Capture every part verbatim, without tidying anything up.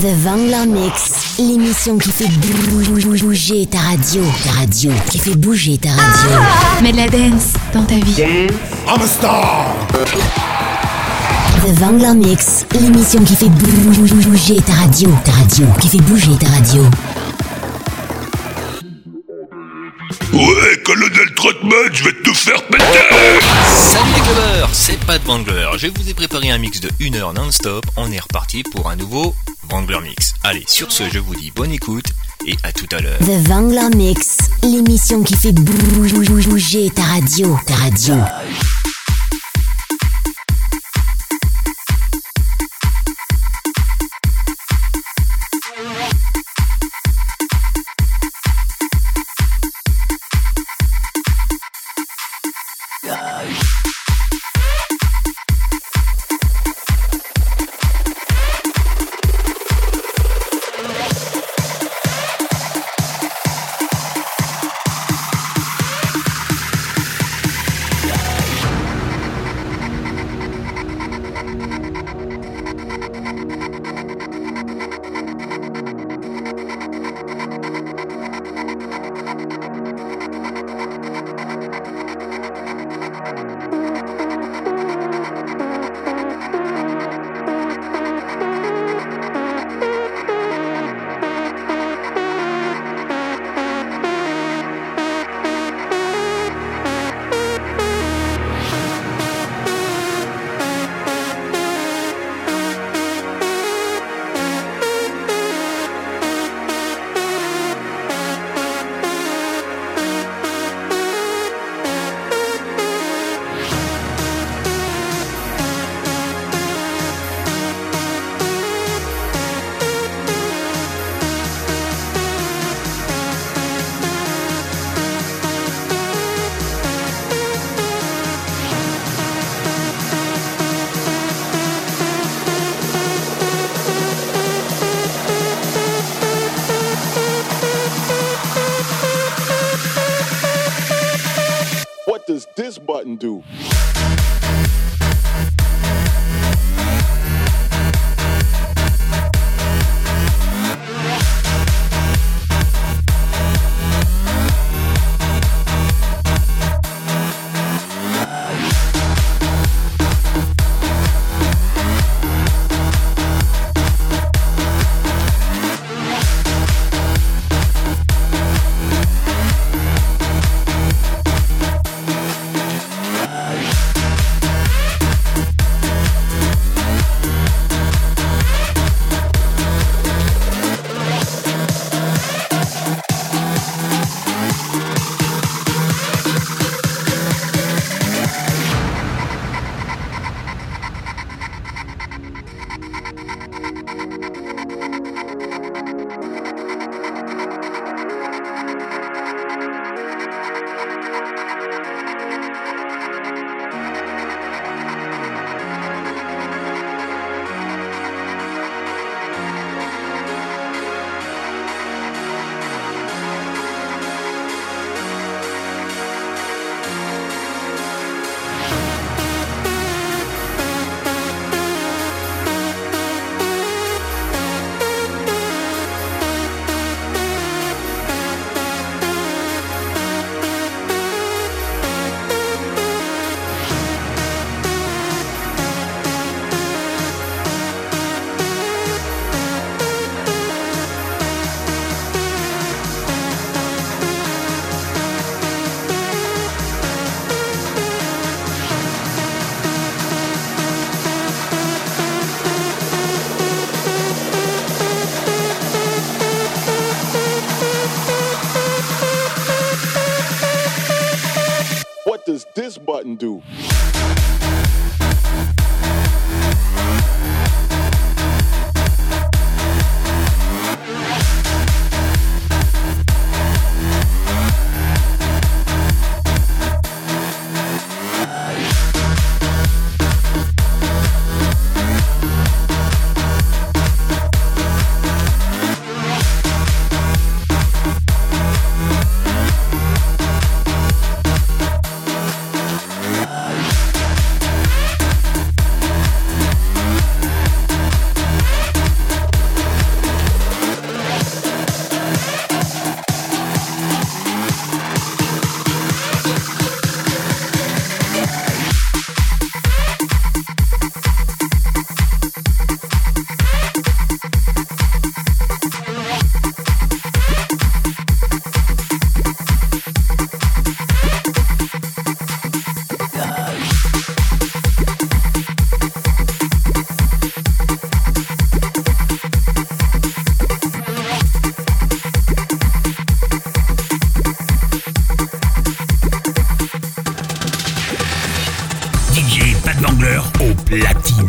The Wangler Mix, l'émission qui fait bouger ta radio, ta radio, qui fait bouger ta radio. Ah, mets de la dance dans ta vie. Dance, I'm a star. The Wangler Mix, l'émission qui fait bouger ta radio, ta radio, qui fait bouger ta radio. Ouais, colonel Trotman, je vais tout faire péter. Salut les clubbers, c'est Pat Wangler. Je vous ai préparé un mix de une heure non-stop. On est reparti pour un nouveau Wangler Mix. Allez, sur ce, je vous dis bonne écoute et à tout à l'heure. The Wangler Mix, l'émission qui fait bouger ta radio, ta radio. This button do. This button do. Bye. platine.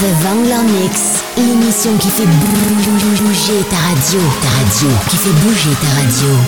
The Wangler Mix, l'émission qui fait bouger ta radio, ta radio, qui fait bouger ta radio.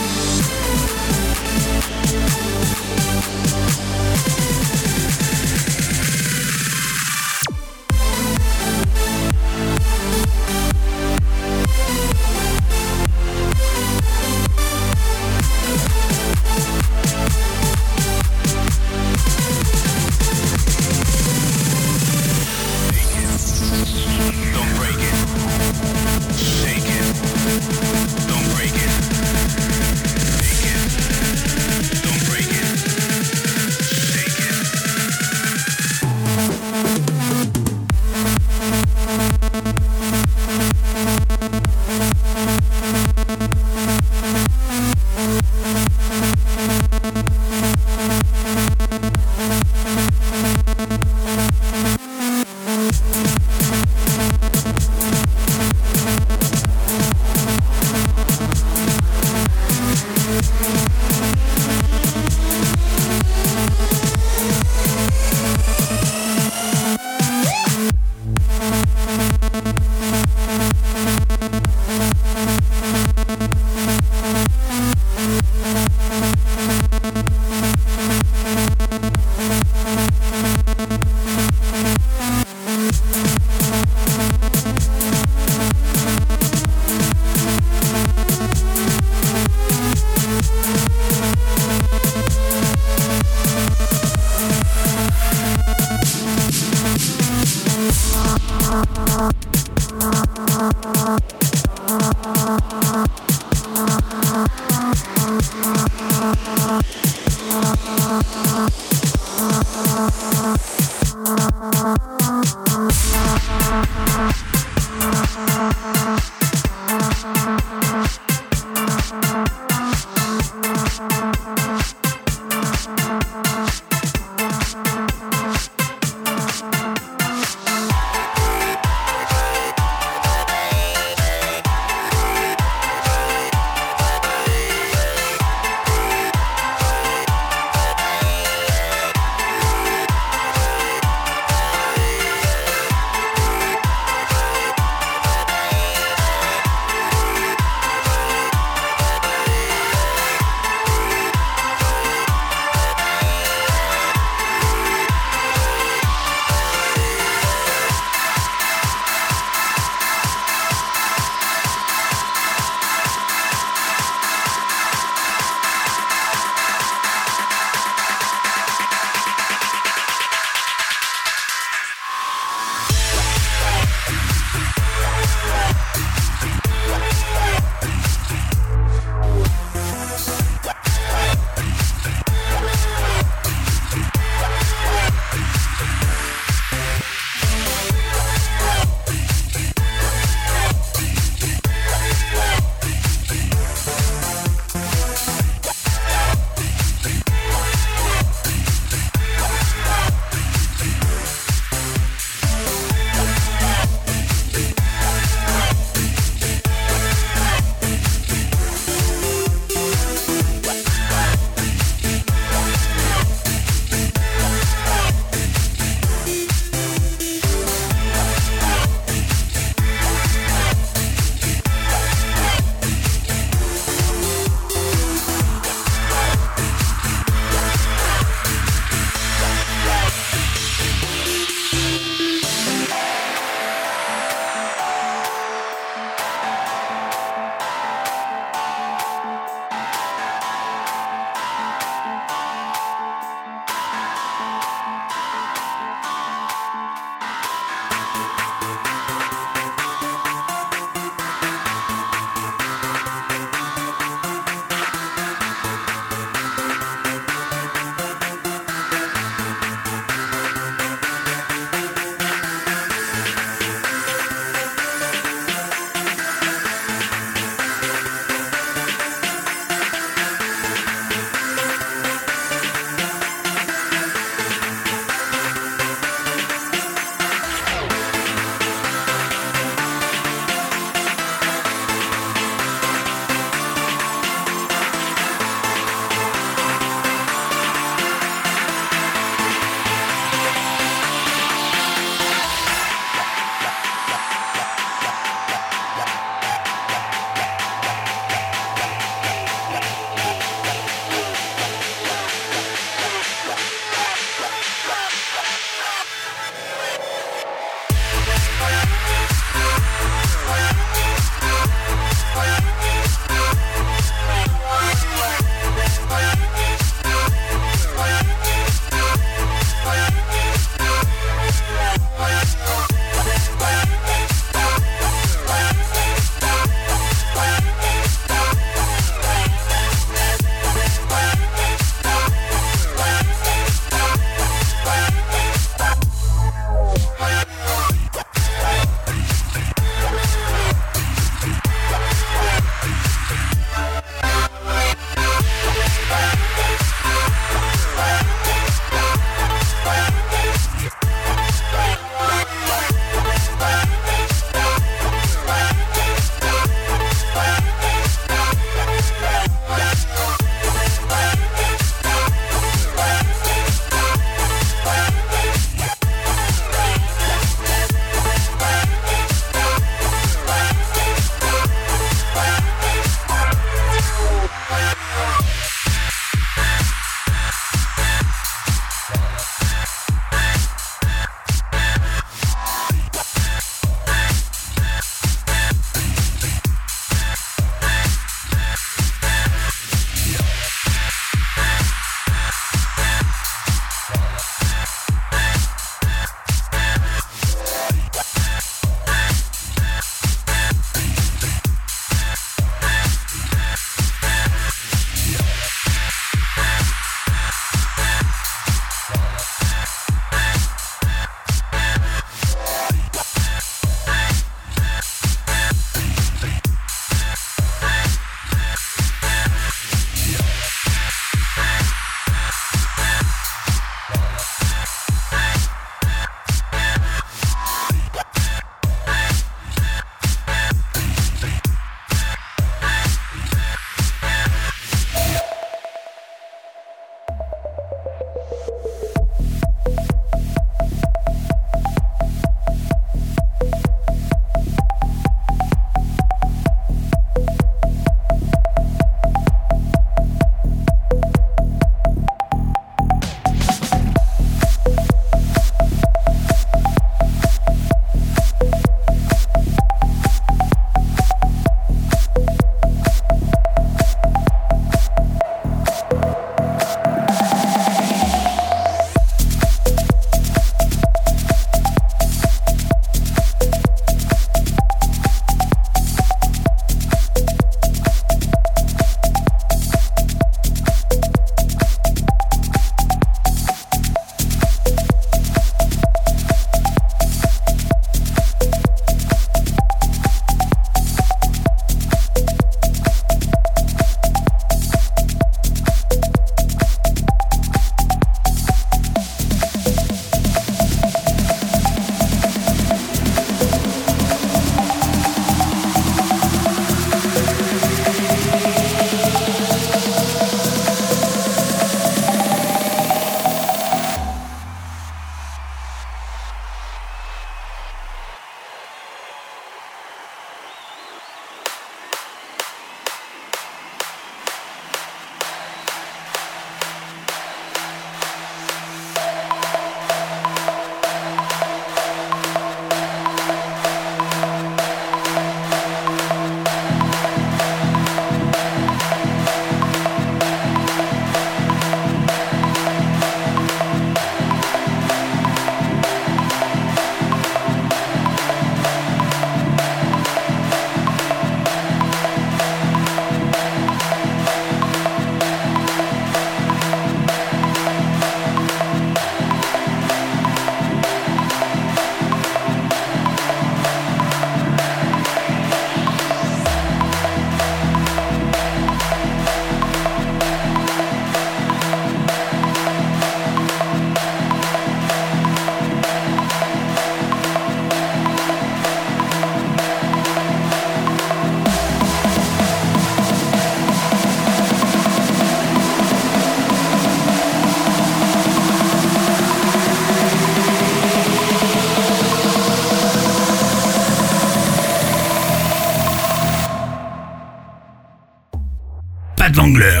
Wangler.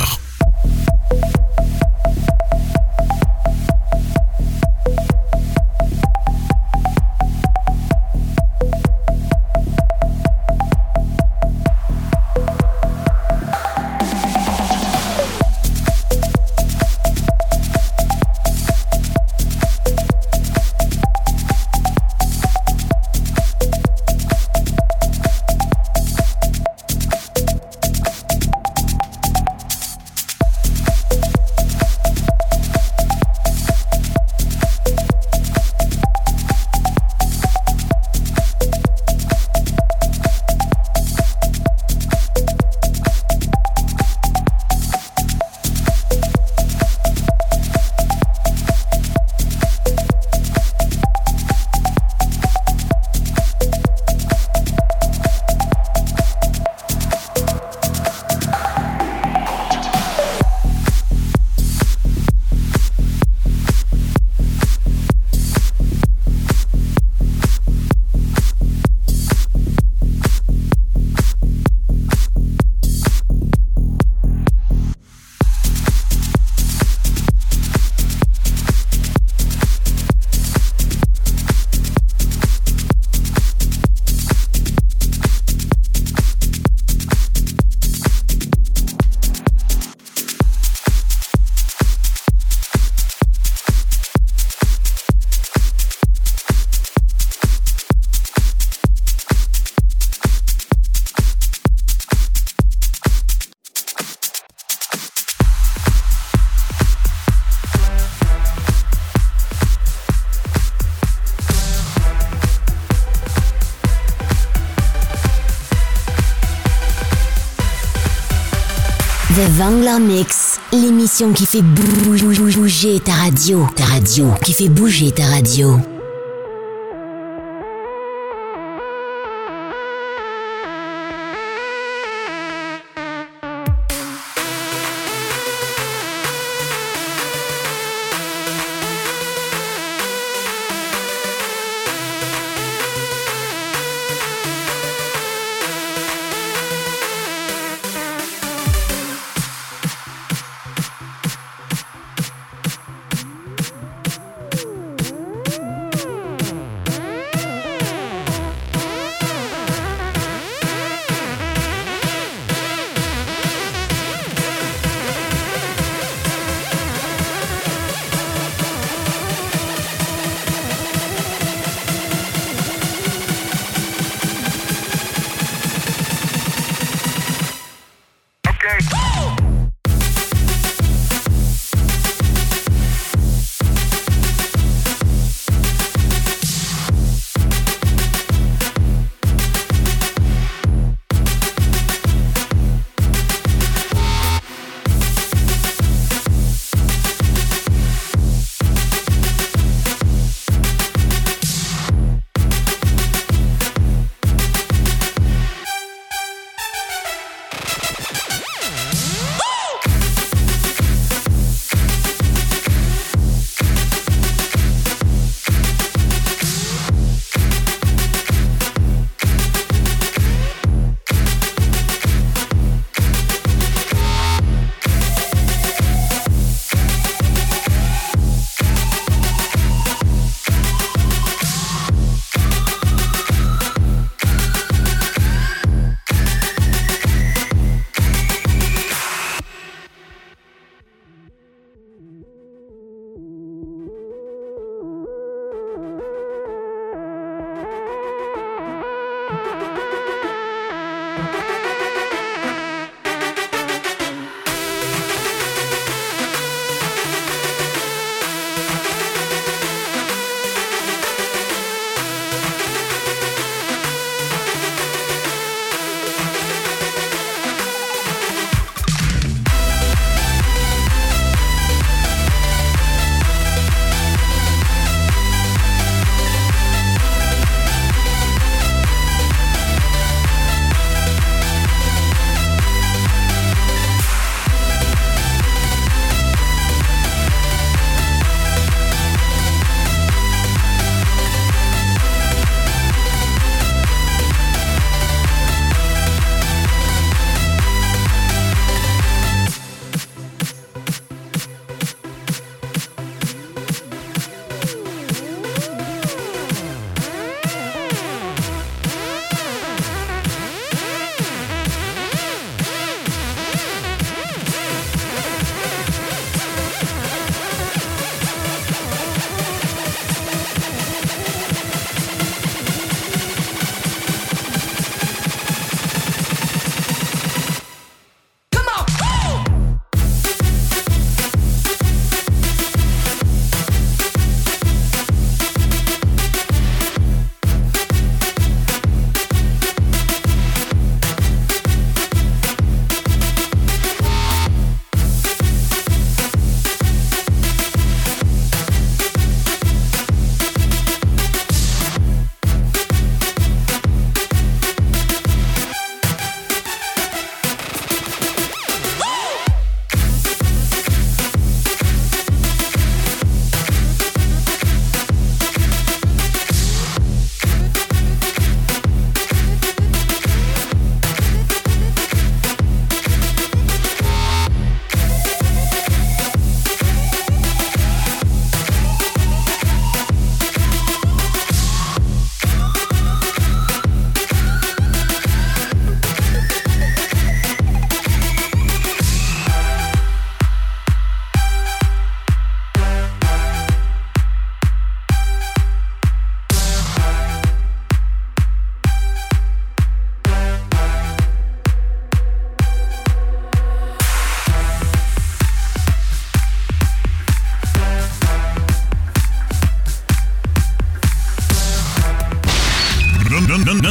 The Wangler Mix, l'émission qui fait bouger ta radio, ta radio, qui fait bouger ta radio.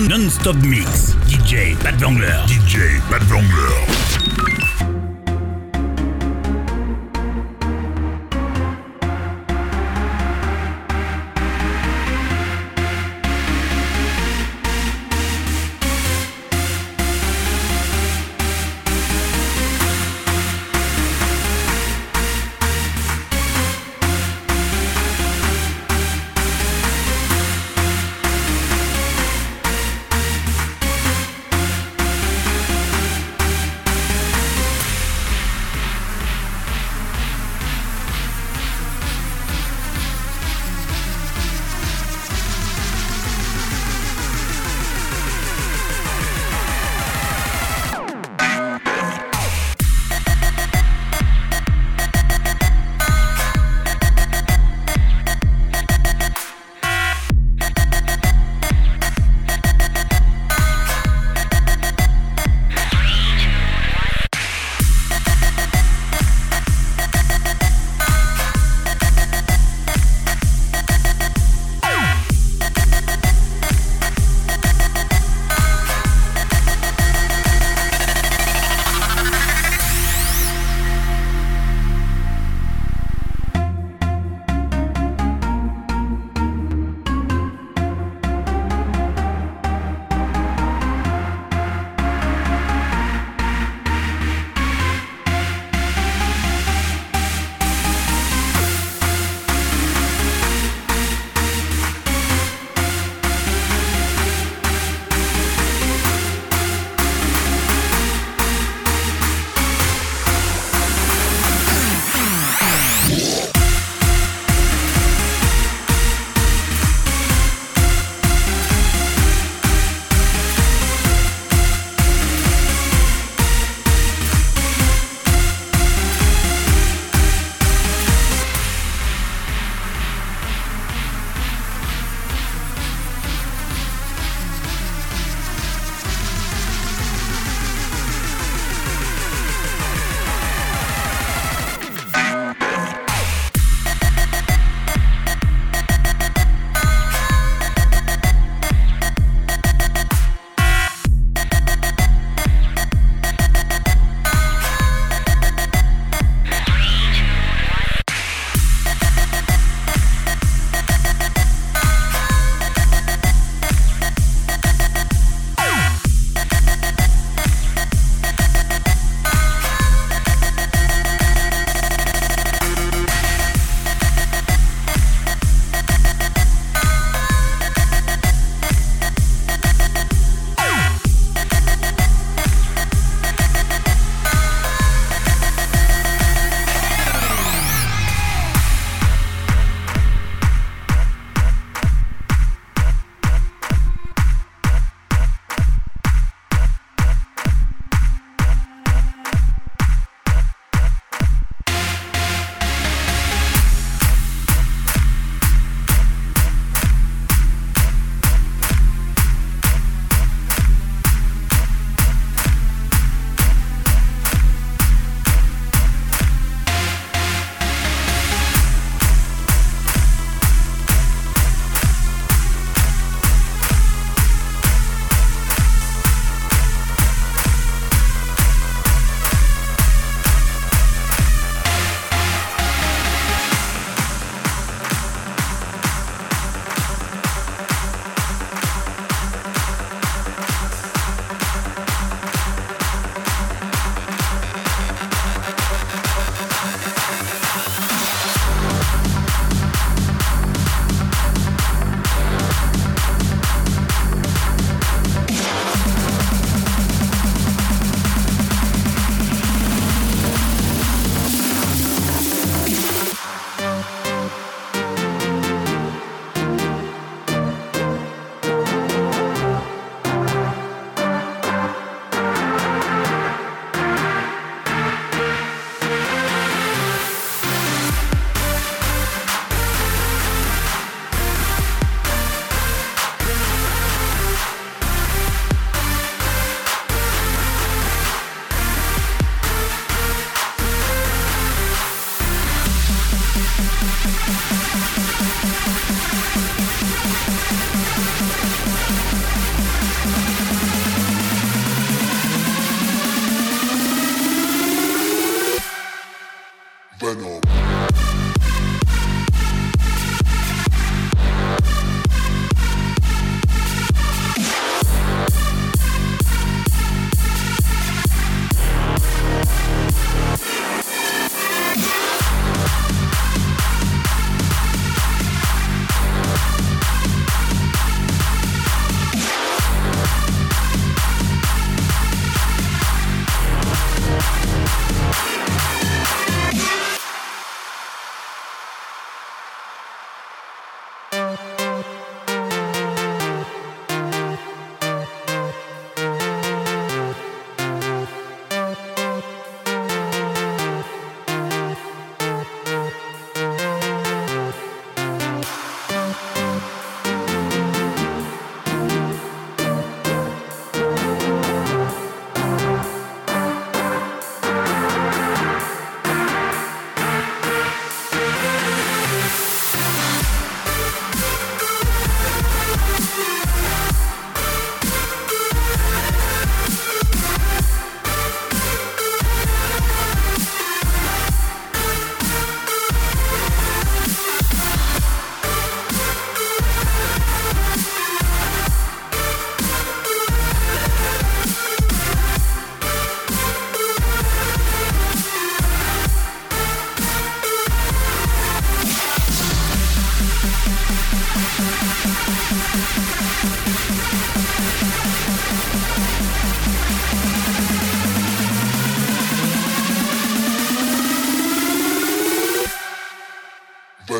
Non-Stop Mix. D J Pat Wangler. D J Pat Wangler.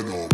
colonel.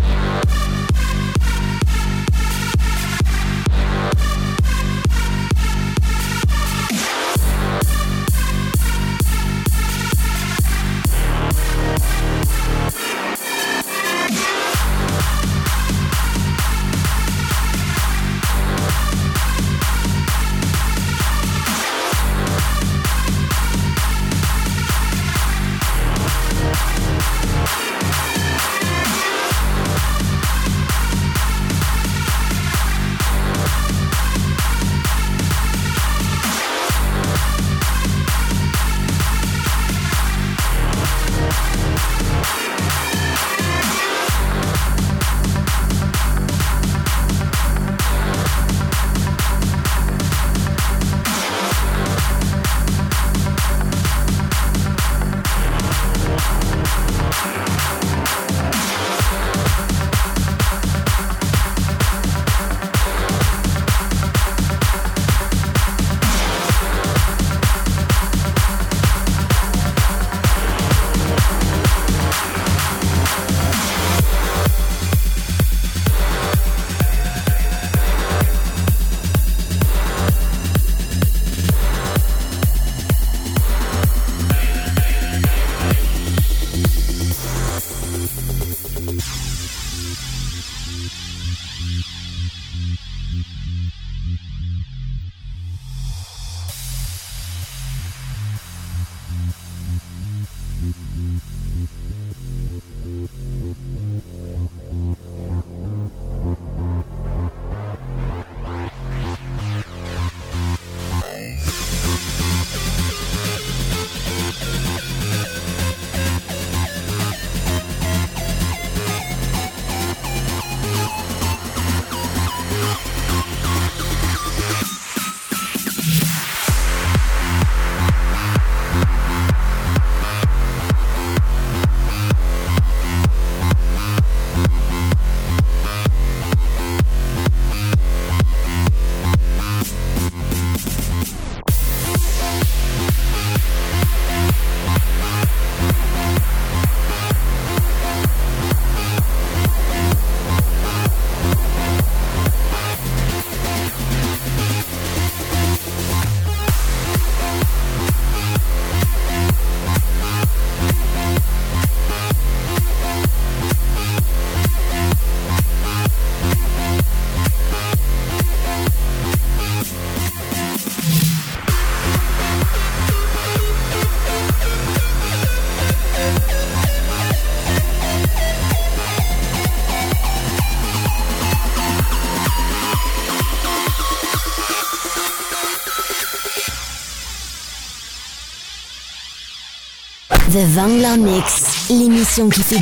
The Wangler Mix, l'émission qui fait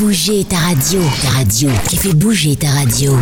bouger ta radio, ta radio, qui fait bouger ta radio.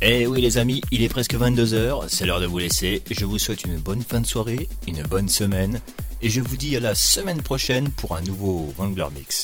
Eh oui les amis, il est presque vingt-deux heures, c'est l'heure de vous laisser. Je vous souhaite une bonne fin de soirée, une bonne semaine, et je vous dis à la semaine prochaine pour un nouveau Wangler Mix.